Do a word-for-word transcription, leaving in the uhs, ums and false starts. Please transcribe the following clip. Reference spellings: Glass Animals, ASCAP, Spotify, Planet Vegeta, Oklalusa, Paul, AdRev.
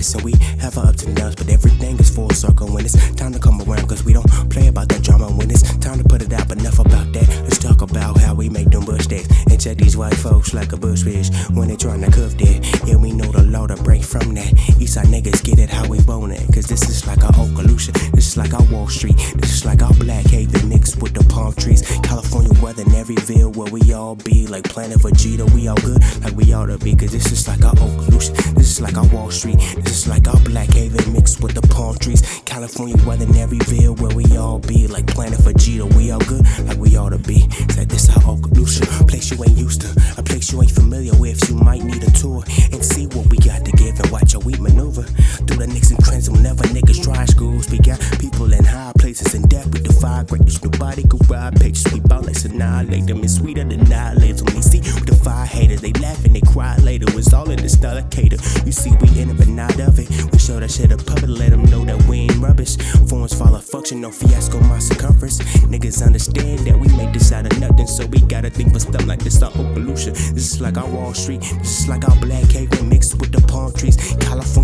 head. So we have our ups and downs, but everything is full circle when it's time to come around, cause we don't play about that drama when it's time to put it out. But enough about that, let's talk about how we make them bush days and check these white folks like a bush fish when they trying to cook that. Yeah, we know the law to break from that. Eastside niggas get it how we want it, cause this is like our Oklalusa, this is like our Wall Street, this is like our Black Haven mixed with the palm trees, California weather in every ville where we all be like Planet Vegeta. We all good like we ought to be, cause this is like our Oklalusa, this is like our Wall Street, this is like our Black Haven mixed with the palm trees, California weather in every ville where we all be like Planet Vegeta. We all good like we ought to be. Said this our Oklalusa, place you ain't used to, a place you ain't familiar with. You might need a tour and see what we got to give and watch how we maneuver through the Nixon trends. Whenever niggas try schools, we got people in high places and death. We defy greatness, nobody could ride patience. We balance, annihilate them, it's sweeter than nihilism. They see we defy haters, they laugh and they cry later. It's all in the style of cater. You see we in it but not of it. We show that shit a puppet, let them know that we ain't rubbish. Forms follow function, no fiasco, my circumference. Niggas understand that we make this out of nothing, so we gotta think for stuff like this. Our Oklalusa, this is like our Wall Street, this is like our Black Haven mixed with the palm trees, California